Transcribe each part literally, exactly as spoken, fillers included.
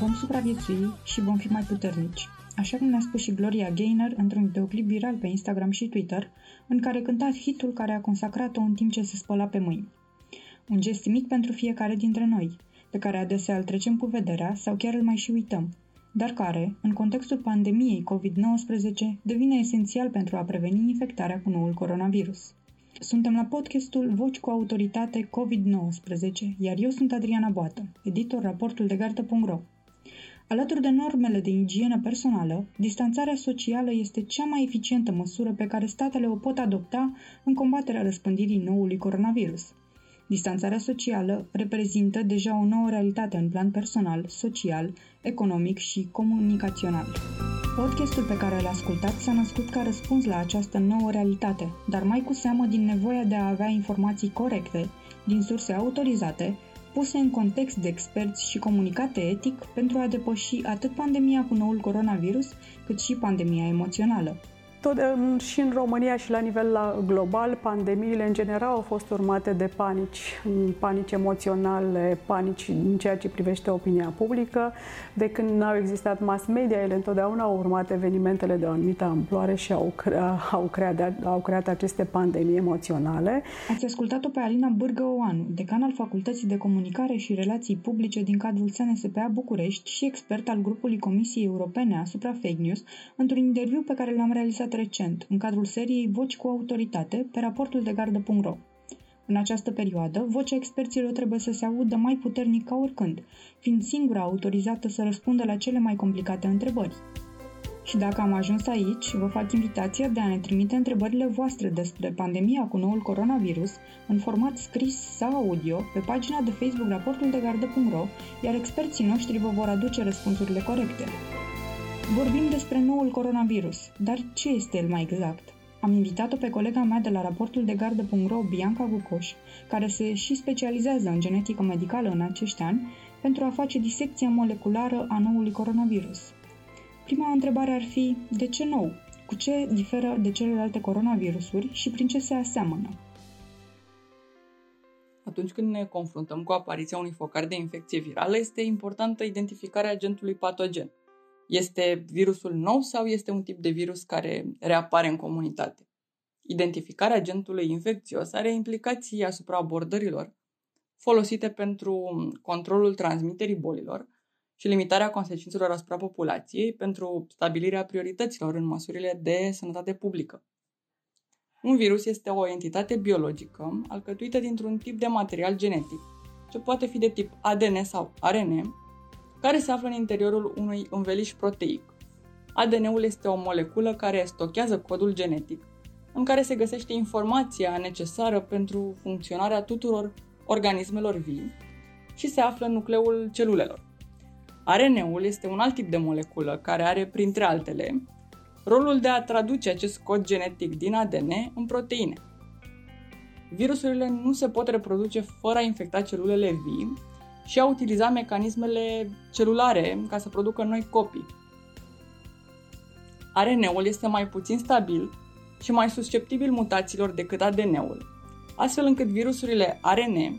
Vom supraviețui și vom fi mai puternici. Așa cum ne-a spus și Gloria Gaynor într-un videoclip viral pe Instagram și Twitter, în care cânta hitul care a consacrat-o în timp ce se spăla pe mâini. Un gest mic pentru fiecare dintre noi, pe care adesea îl trecem cu vederea sau chiar îl mai și uităm, dar care, în contextul pandemiei covid nouăsprezece, devine esențial pentru a preveni infectarea cu noul coronavirus. Suntem la podcastul Voci cu Autoritate covid nouăsprezece, iar eu sunt Adriana Boată, editor raportul de gardă punct ro. Alături de normele de igienă personală, distanțarea socială este cea mai eficientă măsură pe care statele o pot adopta în combaterea răspândirii noului coronavirus. Distanțarea socială reprezintă deja o nouă realitate în plan personal, social, economic și comunicațional. Podcastul pe care l-a ascultat s-a născut ca răspuns la această nouă realitate, dar mai cu seamă din nevoia de a avea informații corecte, din surse autorizate, puse în context de experți și comunicate etic pentru a depăși atât pandemia cu noul coronavirus, cât și pandemia emoțională. Tot, și în România și la nivel global, pandemiile în general au fost urmate de panici, panici emoționale, panici în ceea ce privește opinia publică. De când au existat mass media, ele întotdeauna au urmat evenimentele de o anumită amploare și au, crea, au, creat, au creat aceste pandemii emoționale. Ați ascultat-o pe Alina Bârgăoanu, decan al Facultății de Comunicare și Relații Publice din cadrul S N S P A București și expert al grupului Comisiei Europene asupra fake news, într-un interviu pe care l-am realizat recent, în cadrul seriei Voci cu Autoritate, pe raportul de gardă punct ro. În această perioadă, vocea experților trebuie să se audă mai puternic ca oricând, fiind singura autorizată să răspundă la cele mai complicate întrebări. Și dacă am ajuns aici, vă fac invitația de a ne trimite întrebările voastre despre pandemia cu noul coronavirus în format scris sau audio pe pagina de Facebook raportul de gardă punct ro, iar experții noștri vă vor aduce răspunsurile corecte. Vorbim despre noul coronavirus, dar ce este el mai exact? Am invitat-o pe colega mea de la raportul de gardă punct ro, Bianca Bucoș, care se și specializează în genetică medicală în acești ani, pentru a face disecția moleculară a noului coronavirus. Prima întrebare ar fi, de ce nou? Cu ce diferă de celelalte coronavirusuri și prin ce se aseamănă? Atunci când ne confruntăm cu apariția unui focar de infecție virală, este importantă identificarea agentului patogen. Este virusul nou sau este un tip de virus care reapare în comunitate? Identificarea agentului infecțios are implicații asupra abordărilor folosite pentru controlul transmiterii bolilor și limitarea consecințelor asupra populației pentru stabilirea priorităților în măsurile de sănătate publică. Un virus este o entitate biologică alcătuită dintr-un tip de material genetic, ce poate fi de tip A D N sau R N A, care se află în interiorul unui înveliș proteic. A D N-ul este o moleculă care stochează codul genetic, în care se găsește informația necesară pentru funcționarea tuturor organismelor vii și se află în nucleul celulelor. R N A-ul este un alt tip de moleculă care are, printre altele, rolul de a traduce acest cod genetic din A D N în proteine. Virusurile nu se pot reproduce fără a infecta celulele vii și a utiliza mecanismele celulare ca să producă noi copii. R N A-ul este mai puțin stabil și mai susceptibil mutațiilor decât A D N-ul, astfel încât virusurile R N A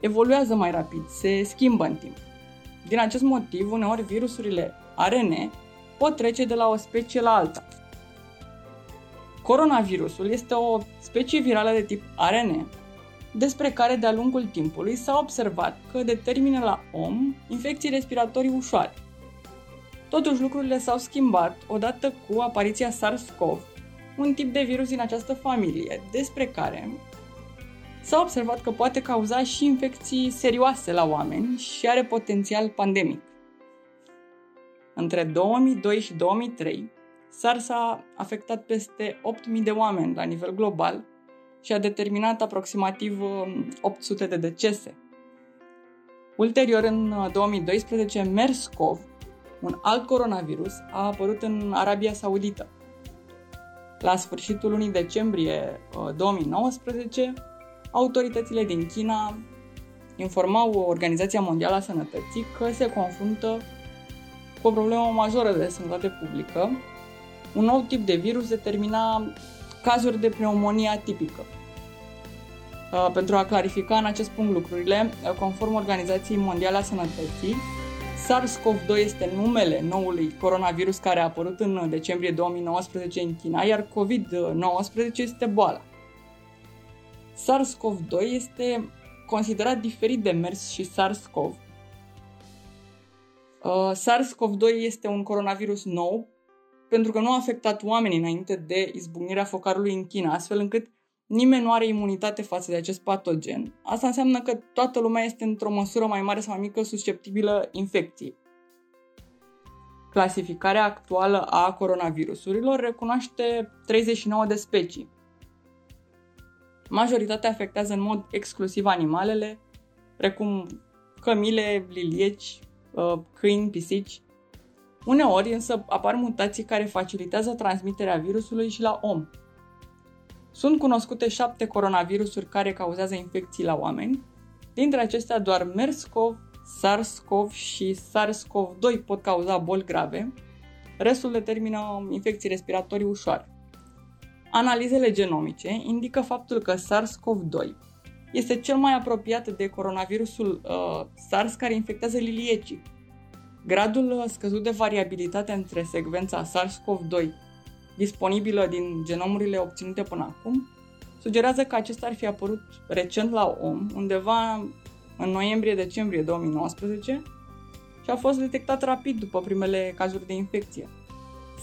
evoluează mai rapid, se schimbă în timp. Din acest motiv, uneori virusurile R N A pot trece de la o specie la alta. Coronavirusul este o specie virală de tip R N A, despre care de-a lungul timpului s-a observat că determină la om infecții respiratorii ușoare. Totuși, lucrurile s-au schimbat odată cu apariția SARS-CoV, un tip de virus din această familie, despre care s-a observat că poate cauza și infecții serioase la oameni și are potențial pandemic. Între două mii doi și două mii trei, SARS a afectat peste opt mii de oameni la nivel global și a determinat aproximativ opt sute de decese. Ulterior, în două mii doisprezece, MERS-CoV, un alt coronavirus, a apărut în Arabia Saudită. La sfârșitul lunii decembrie două mii nouăsprezece, autoritățile din China informau Organizația Mondială a Sănătății că se confruntă cu o problemă majoră de sănătate publică. Un nou tip de virus determina cazuri de pneumonie atipică. Pentru a clarifica în acest punct lucrurile, conform Organizației Mondiale a Sănătății, SARS-CoV doi este numele noului coronavirus care a apărut în decembrie două mii nouăsprezece în China, iar covid nouăsprezece este boala. SARS-CoV doi este considerat diferit de MERS și SARS-CoV. Uh, SARS-CoV doi este un coronavirus nou pentru că nu a afectat oamenii înainte de izbucnirea focarului în China, astfel încât nimeni nu are imunitate față de acest patogen. Asta înseamnă că toată lumea este într-o măsură mai mare sau mai mică susceptibilă infecției. Clasificarea actuală a coronavirusurilor recunoaște treizeci și nouă de specii. Majoritatea afectează în mod exclusiv animalele, precum cămile, lilieci, câini, pisici. Uneori însă apar mutații care facilitează transmiterea virusului și la om. Sunt cunoscute șapte coronavirusuri care cauzează infecții la oameni. Dintre acestea, doar MERS-CoV, SARS-CoV și SARS-CoV doi pot cauza boli grave. Restul determină infecții respiratorii ușoare. Analizele genomice indică faptul că SARS-CoV doi este cel mai apropiat de coronavirusul uh, SARS care infectează liliecii. Gradul scăzut de variabilitate între secvența SARS-CoV doi disponibilă din genomurile obținute până acum sugerează că acesta ar fi apărut recent la om, undeva în noiembrie-decembrie două mii nouăsprezece, și a fost detectat rapid după primele cazuri de infecție.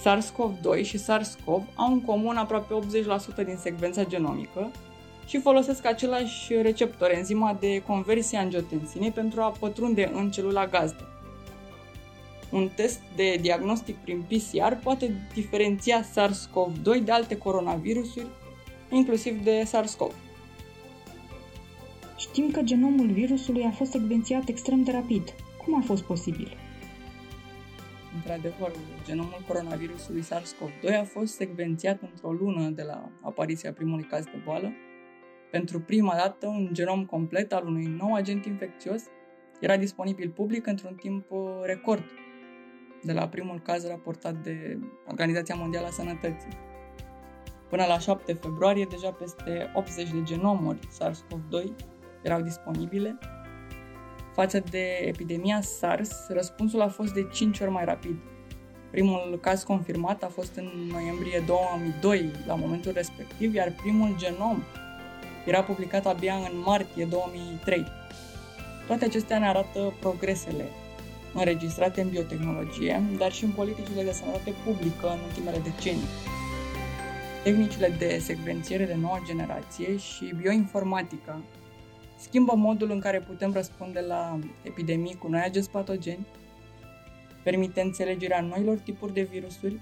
SARS-CoV doi și SARS-CoV au în comun aproape optzeci la sută din secvența genomică și folosesc același receptor, enzima de conversie a angiotensinei, pentru a pătrunde în celula gazdă. Un test de diagnostic prin P C R poate diferenția SARS-CoV doi de alte coronavirusuri, inclusiv de SARS-CoV. Știm că genomul virusului a fost secvențiat extrem de rapid. Cum a fost posibil? Într-adevăr, genomul coronavirusului SARS-CoV doi a fost secvențiat într-o lună de la apariția primului caz de boală. Pentru prima dată, un genom complet al unui nou agent infecțios era disponibil public într-un timp record, de la primul caz raportat de Organizația Mondială a Sănătății. Până la șapte februarie, deja peste optzeci de genomuri SARS-CoV doi erau disponibile. Față de epidemia SARS, răspunsul a fost de cinci ori mai rapid. Primul caz confirmat a fost în noiembrie două mii doi, la momentul respectiv, iar primul genom era publicat abia în martie două mii trei. Toate acestea ne arată progresele înregistrate în biotehnologie, dar și în politicile de sănătate publică în ultimele decenii. Tehnicile de secvențiere de noua generație și bioinformatica schimbă modul în care putem răspunde la epidemii cu noi agenți patogeni, permite înțelegerea noilor tipuri de virusuri,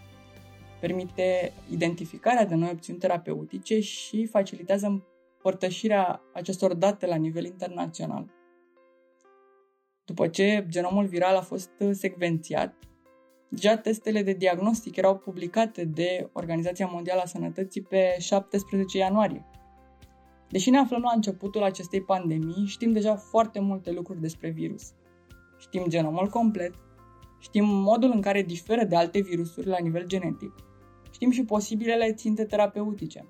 permite identificarea de noi opțiuni terapeutice și facilitează împărtășirea acestor date la nivel internațional. După ce genomul viral a fost secvențiat, deja testele de diagnostic erau publicate de Organizația Mondială a Sănătății pe șaptesprezece ianuarie. Deși ne aflăm la începutul acestei pandemii, știm deja foarte multe lucruri despre virus. Știm genomul complet, știm modul în care diferă de alte virusuri la nivel genetic, știm și posibilele ținte terapeutice.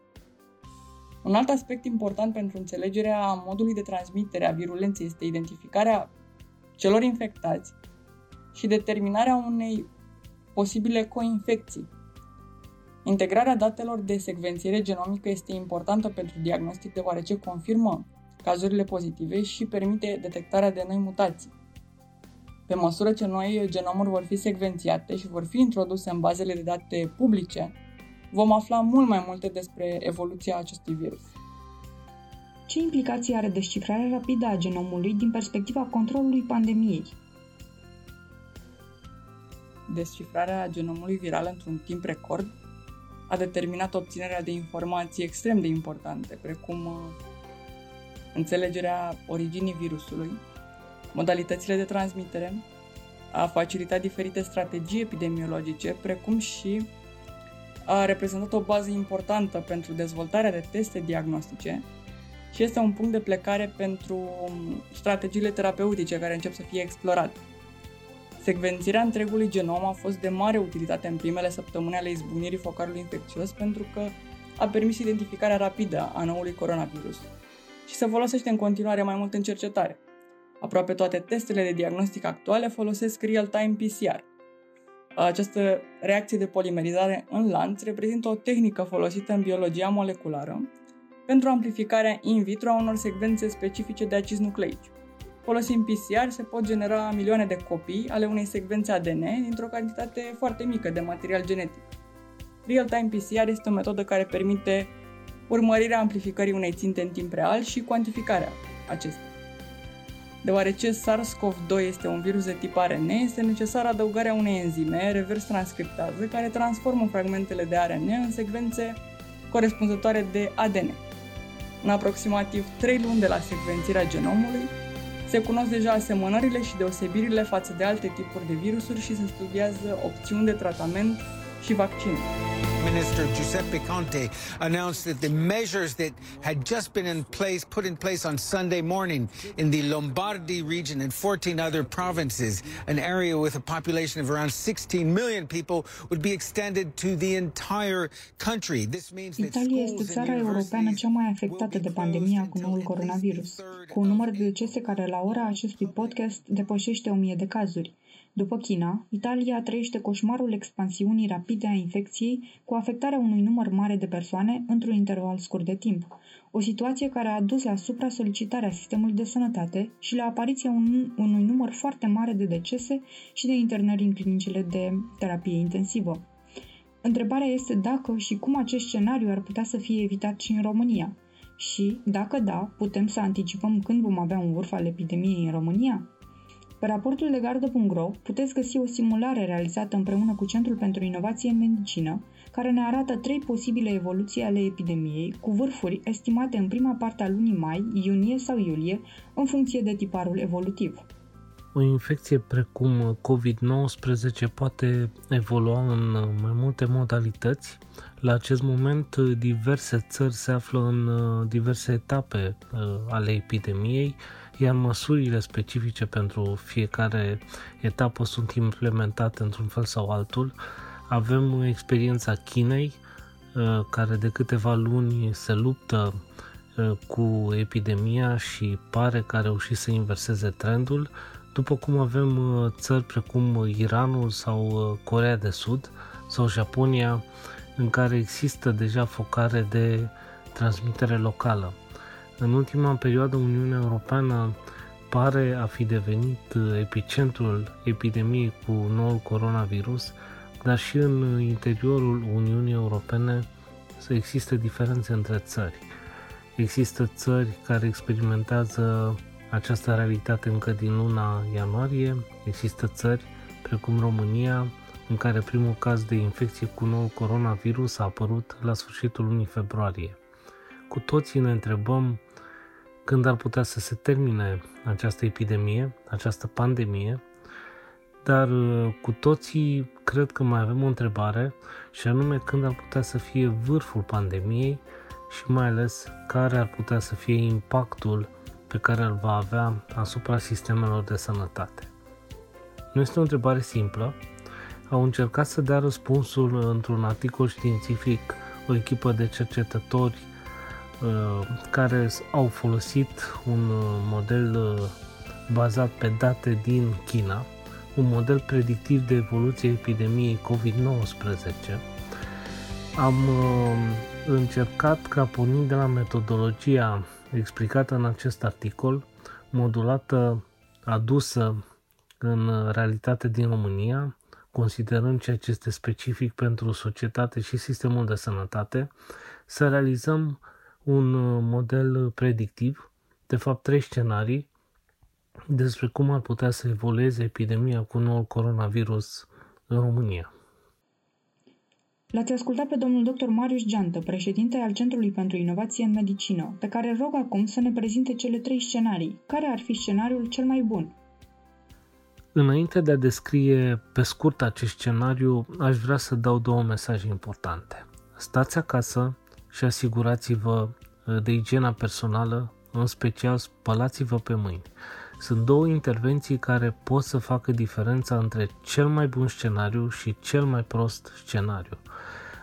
Un alt aspect important pentru înțelegerea modului de transmitere a virulenței este identificarea celor infectați și determinarea unei posibile coinfecții. Integrarea datelor de secvențiere genomică este importantă pentru diagnostic, deoarece confirmă cazurile pozitive și permite detectarea de noi mutații. Pe măsură ce noi genomuri vor fi secvențiate și vor fi introduse în bazele de date publice, vom afla mult mai multe despre evoluția acestui virus. Ce implicații are descifrarea rapidă a genomului din perspectiva controlului pandemiei? Descifrarea genomului viral într-un timp record a determinat obținerea de informații extrem de importante, precum înțelegerea originii virusului, modalitățile de transmitere, a facilitat diferite strategii epidemiologice, precum și a reprezentat o bază importantă pentru dezvoltarea de teste diagnostice și este un punct de plecare pentru strategiile terapeutice care încep să fie explorate. Secvențierea întregului genom a fost de mare utilitate în primele săptămâni ale izbucnirii focarului infecțios pentru că a permis identificarea rapidă a noului coronavirus și se folosește în continuare mai mult în cercetare. Aproape toate testele de diagnostic actuale folosesc real-time P C R. Această reacție de polimerizare în lanț reprezintă o tehnică folosită în biologia moleculară pentru amplificarea in vitro a unor secvențe specifice de acizi nucleici. Folosind P C R se pot genera milioane de copii ale unei secvențe A D N dintr-o cantitate foarte mică de material genetic. Real-time P C R este o metodă care permite urmărirea amplificării unei ținte în timp real și cuantificarea acesteia. Deoarece SARS-C o V doi este un virus de tip A R N, este necesară adăugarea unei enzime, revers transcriptază, care transformă fragmentele de A R N în secvențe corespunzătoare de A D N. În aproximativ trei luni de la secvențierea genomului, se cunosc deja asemănările și deosebirile față de alte tipuri de virusuri și se studiază opțiuni de tratament și vaccin. Minister Giuseppe Conte announced that the measures that had just been in place, put in place on Sunday morning in the Lombardy region and fourteen other provinces, an area with a population of around sixteen million people, would be extended to the entire country. This means that Italia este țara europeană cea mai afectată de pandemia cu noul coronavirus, cu un număr de decese care la ora acestui podcast depășește o mie de cazuri. După China, Italia trăiește coșmarul expansiunii rapide a infecției cu afectarea unui număr mare de persoane într-un interval scurt de timp, o situație care a dus la supra-solicitarea sistemului de sănătate și la apariția un, unui număr foarte mare de decese și de internări în clinicile de terapie intensivă. Întrebarea este dacă și cum acest scenariu ar putea să fie evitat și în România și, dacă da, putem să anticipăm când vom avea un vârf al epidemiei în România? Pe raportul de gardă punct ro puteți găsi o simulare realizată împreună cu Centrul pentru Inovație în Medicină, care ne arată trei posibile evoluții ale epidemiei, cu vârfuri estimate în prima parte a lunii mai, iunie sau iulie, în funcție de tiparul evolutiv. O infecție precum covid nouăsprezece poate evolua în mai multe modalități. La acest moment, diverse țări se află în diverse etape ale epidemiei, iar măsurile specifice pentru fiecare etapă sunt implementate într-un fel sau altul. Avem experiența Chinei, care de câteva luni se luptă cu epidemia și pare că a reușit să inverseze trendul, după cum avem țări precum Iranul sau Coreea de Sud sau Japonia, în care există deja focare de transmitere locală. În ultima perioadă, Uniunea Europeană pare a fi devenit epicentrul epidemiei cu noul coronavirus, dar și în interiorul Uniunii Europene există diferențe între țări. Există țări care experimentează această realitate încă din luna ianuarie, există țări precum România, în care primul caz de infecție cu noul coronavirus a apărut la sfârșitul lunii februarie. Cu toții ne întrebăm când ar putea să se termine această epidemie, această pandemie, dar cu toții cred că mai avem o întrebare și anume când ar putea să fie vârful pandemiei și mai ales care ar putea să fie impactul pe care îl va avea asupra sistemelor de sănătate. Nu este o întrebare simplă, au încercat să dea răspunsul într-un articol științific o echipă de cercetători care au folosit un model bazat pe date din China, un model predictiv de evoluție epidemiei covid nouăsprezece. Am încercat ca pornind de la metodologia explicată în acest articol, modulată, adusă în realitate din România, considerând ceea ce este specific pentru societate și sistemul de sănătate, să realizăm un model predictiv, de fapt trei scenarii, despre cum ar putea să evolueze epidemia cu noul coronavirus în România. L-ați ascultat pe domnul doctor Marius Geantă, președinte al Centrului pentru Inovație în Medicină, pe care rog acum să ne prezinte cele trei scenarii. Care ar fi scenariul cel mai bun? Înainte de a descrie pe scurt acest scenariu, aș vrea să dau două mesaje importante. Stați acasă și asigurați-vă de igiena personală, în special spălați-vă pe mâini. Sunt două intervenții care pot să facă diferența între cel mai bun scenariu și cel mai prost scenariu.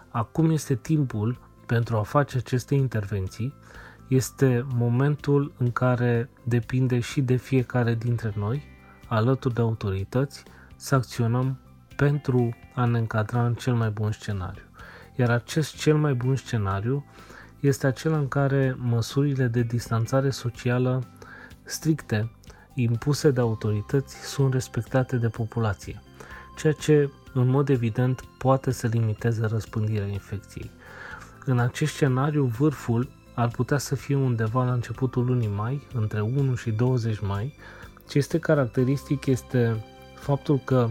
Acum este timpul pentru a face aceste intervenții, este momentul în care depinde și de fiecare dintre noi, alături de autorități, să acționăm pentru a ne încadra în cel mai bun scenariu. Iar acest cel mai bun scenariu este acela în care măsurile de distanțare socială stricte impuse de autorități sunt respectate de populație, ceea ce, în mod evident, poate să limiteze răspândirea infecției. În acest scenariu, vârful ar putea să fie undeva la începutul lunii mai, între unu și douăzeci mai. Ce este caracteristic este faptul că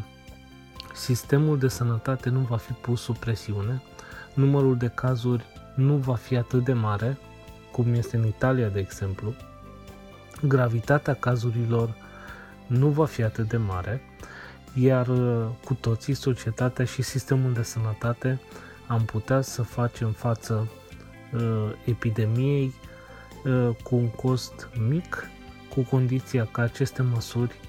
sistemul de sănătate nu va fi pus sub presiune, numărul de cazuri nu va fi atât de mare, cum este în Italia, de exemplu, gravitatea cazurilor nu va fi atât de mare, iar cu toții, societatea și sistemul de sănătate, am putea să facem față uh, epidemiei uh, cu un cost mic, cu condiția că aceste măsuri,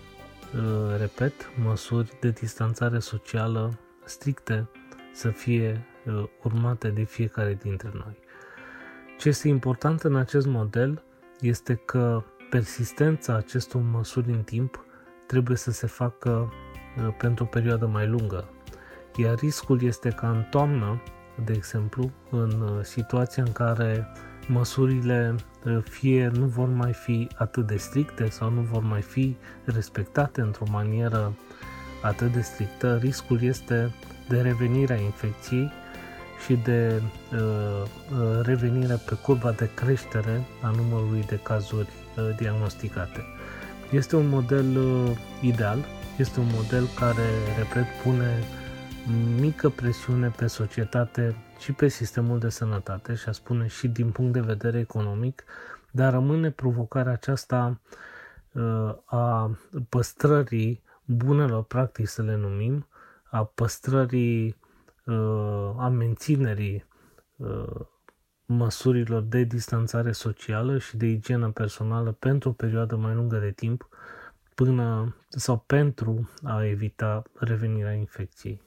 uh, repet, măsuri de distanțare socială stricte să fie uh, urmate de fiecare dintre noi. Ce este important în acest model este că persistența acestor măsuri în timp trebuie să se facă uh, pentru o perioadă mai lungă, iar riscul este ca în toamnă, de exemplu, în situația în care măsurile fie nu vor mai fi atât de stricte sau nu vor mai fi respectate într-o manieră atât de strictă, riscul este de revenirea infecției și de uh, revenire pe curba de creștere a numărului de cazuri uh, diagnosticate. Este un model uh, ideal, este un model care, repet, pune mică presiune pe societate și pe sistemul de sănătate, și a spune și din punct de vedere economic, dar rămâne provocarea aceasta a păstrării bunelor practici, să le numim, a păstrării, a menținerii măsurilor de distanțare socială și de igienă personală pentru o perioadă mai lungă de timp, până sau pentru a evita revenirea infecției.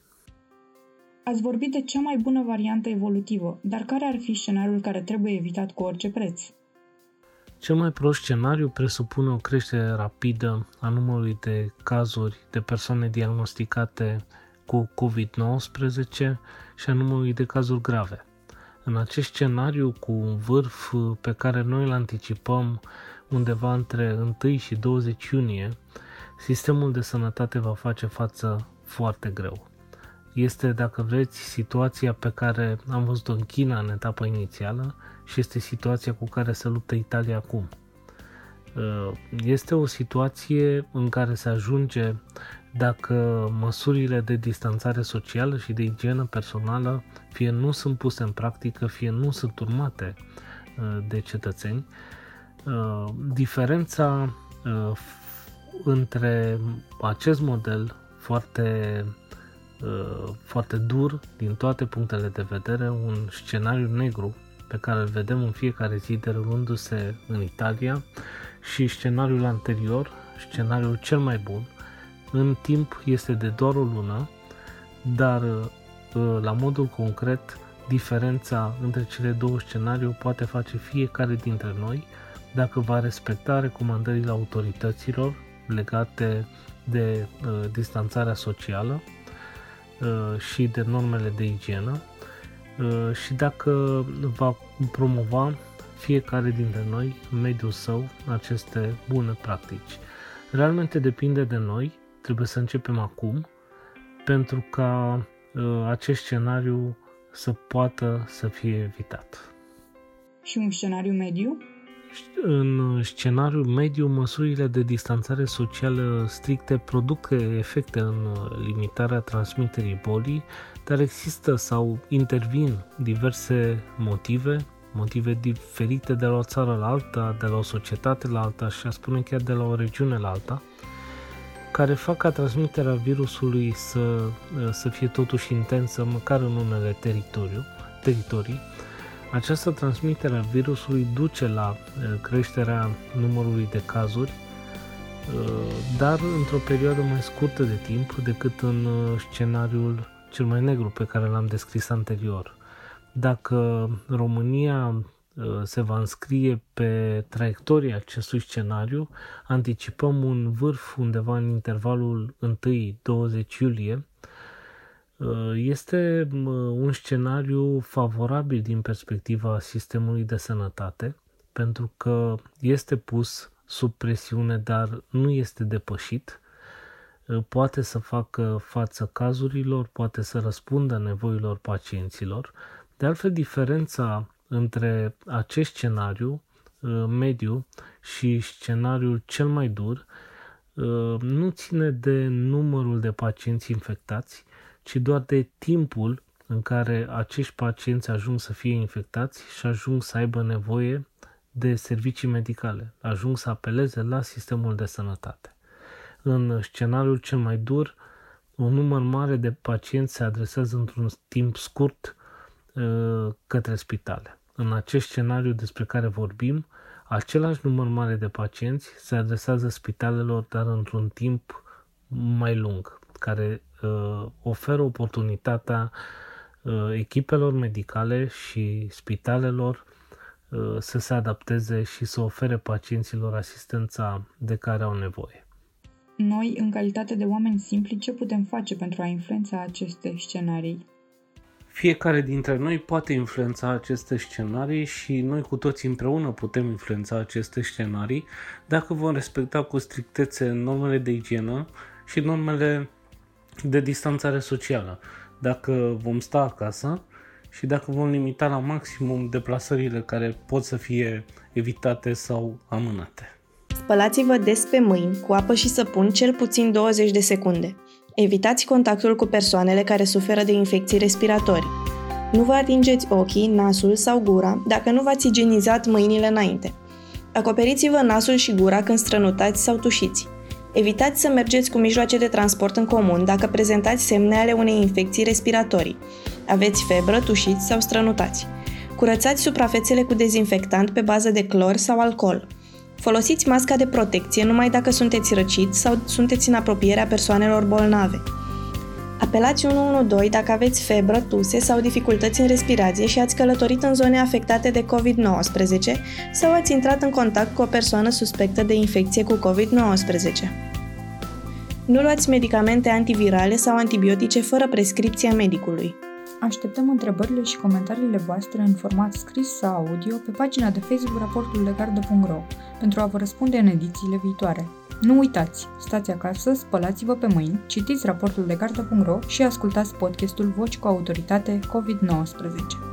Ați vorbit de cea mai bună variantă evolutivă, dar care ar fi scenariul care trebuie evitat cu orice preț? Cel mai prost scenariu presupune o creștere rapidă a numărului de cazuri de persoane diagnosticate cu covid nouăsprezece și a numărului de cazuri grave. În acest scenariu, cu un vârf pe care noi îl anticipăm undeva între unu și douăzeci iunie, sistemul de sănătate va face față foarte greu. Este, dacă vreți, situația pe care am văzut-o în China în etapa inițială și este situația cu care se luptă Italia acum. Este o situație în care se ajunge dacă măsurile de distanțare socială și de igienă personală fie nu sunt puse în practică, fie nu sunt urmate de cetățeni. Diferența între acest model foarte foarte dur din toate punctele de vedere, un scenariu negru pe care îl vedem în fiecare zi derulându-se în Italia, și scenariul anterior, scenariul cel mai bun, în timp este de doar o lună, dar la modul concret diferența între cele două scenarii poate face fiecare dintre noi dacă va respecta recomandările autorităților legate de uh, distanțarea socială și de normele de igienă și dacă va promova fiecare dintre noi în mediul său aceste bune practici. Realmente depinde de noi, trebuie să începem acum pentru ca acest scenariu să poată să fie evitat. Și un scenariu mediu? În scenariul mediu, măsurile de distanțare socială stricte produc efecte în limitarea transmiterii bolii, dar există sau intervin diverse motive, motive diferite de la o țară la alta, de la o societate la alta și, a spune, chiar de la o regiune la alta, care fac ca transmiterea virusului să, să fie totuși intensă, măcar în unele teritoriu, teritorii. Această transmitere a virusului duce la creșterea numărului de cazuri, dar într-o perioadă mai scurtă de timp decât în scenariul cel mai negru pe care l-am descris anterior. Dacă România se va înscrie pe traiectoria acestui scenariu, anticipăm un vârf undeva în intervalul unu douăzeci iulie. Este un scenariu favorabil din perspectiva sistemului de sănătate, pentru că este pus sub presiune, dar nu este depășit. Poate să facă față cazurilor, poate să răspundă nevoilor pacienților. De altfel, diferența între acest scenariu mediu și scenariul cel mai dur nu ține de numărul de pacienți infectați, ci doar de timpul în care acești pacienți ajung să fie infectați și ajung să aibă nevoie de servicii medicale, ajung să apeleze la sistemul de sănătate. În scenariul cel mai dur, un număr mare de pacienți se adresează într-un timp scurt către spitale. În acest scenariu despre care vorbim, același număr mare de pacienți se adresează spitalelor, dar într-un timp mai lung, care uh, oferă oportunitatea uh, echipelor medicale și spitalelor uh, să se adapteze și să ofere pacienților asistența de care au nevoie. Noi, în calitate de oameni simpli, ce putem face pentru a influența aceste scenarii? Fiecare dintre noi poate influența aceste scenarii și noi cu toți împreună putem influența aceste scenarii dacă vom respecta cu strictețe normele de igienă și normele de distanțare socială, dacă vom sta acasă și dacă vom limita la maximum deplasările care pot să fie evitate sau amânate. Spălați-vă des pe mâini cu apă și săpun cel puțin douăzeci de secunde. Evitați contactul cu persoanele care suferă de infecții respiratorii. Nu vă atingeți ochii, nasul sau gura dacă nu v-ați igienizat mâinile înainte. Acoperiți-vă nasul și gura când strănutați sau tușiți. Evitați să mergeți cu mijloace de transport în comun dacă prezentați semne ale unei infecții respiratorii. Aveți febră, tușiți sau strănutați. Curățați suprafețele cu dezinfectant pe bază de clor sau alcool. Folosiți masca de protecție numai dacă sunteți răciți sau sunteți în apropierea persoanelor bolnave. Apelați unu unu doi dacă aveți febră, tuse sau dificultăți în respirație și ați călătorit în zone afectate de covid nouăsprezece sau ați intrat în contact cu o persoană suspectă de infecție cu covid nouăsprezece. Nu luați medicamente antivirale sau antibiotice fără prescripția medicului. Așteptăm întrebările și comentariile voastre în format scris sau audio pe pagina de Facebook raportul legar de punct ro pentru a vă răspunde în edițiile viitoare. Nu uitați, stați acasă, spălați-vă pe mâini, citiți raportul legar de punct ro și ascultați podcastul Voci cu Autoritate covid nouăsprezece.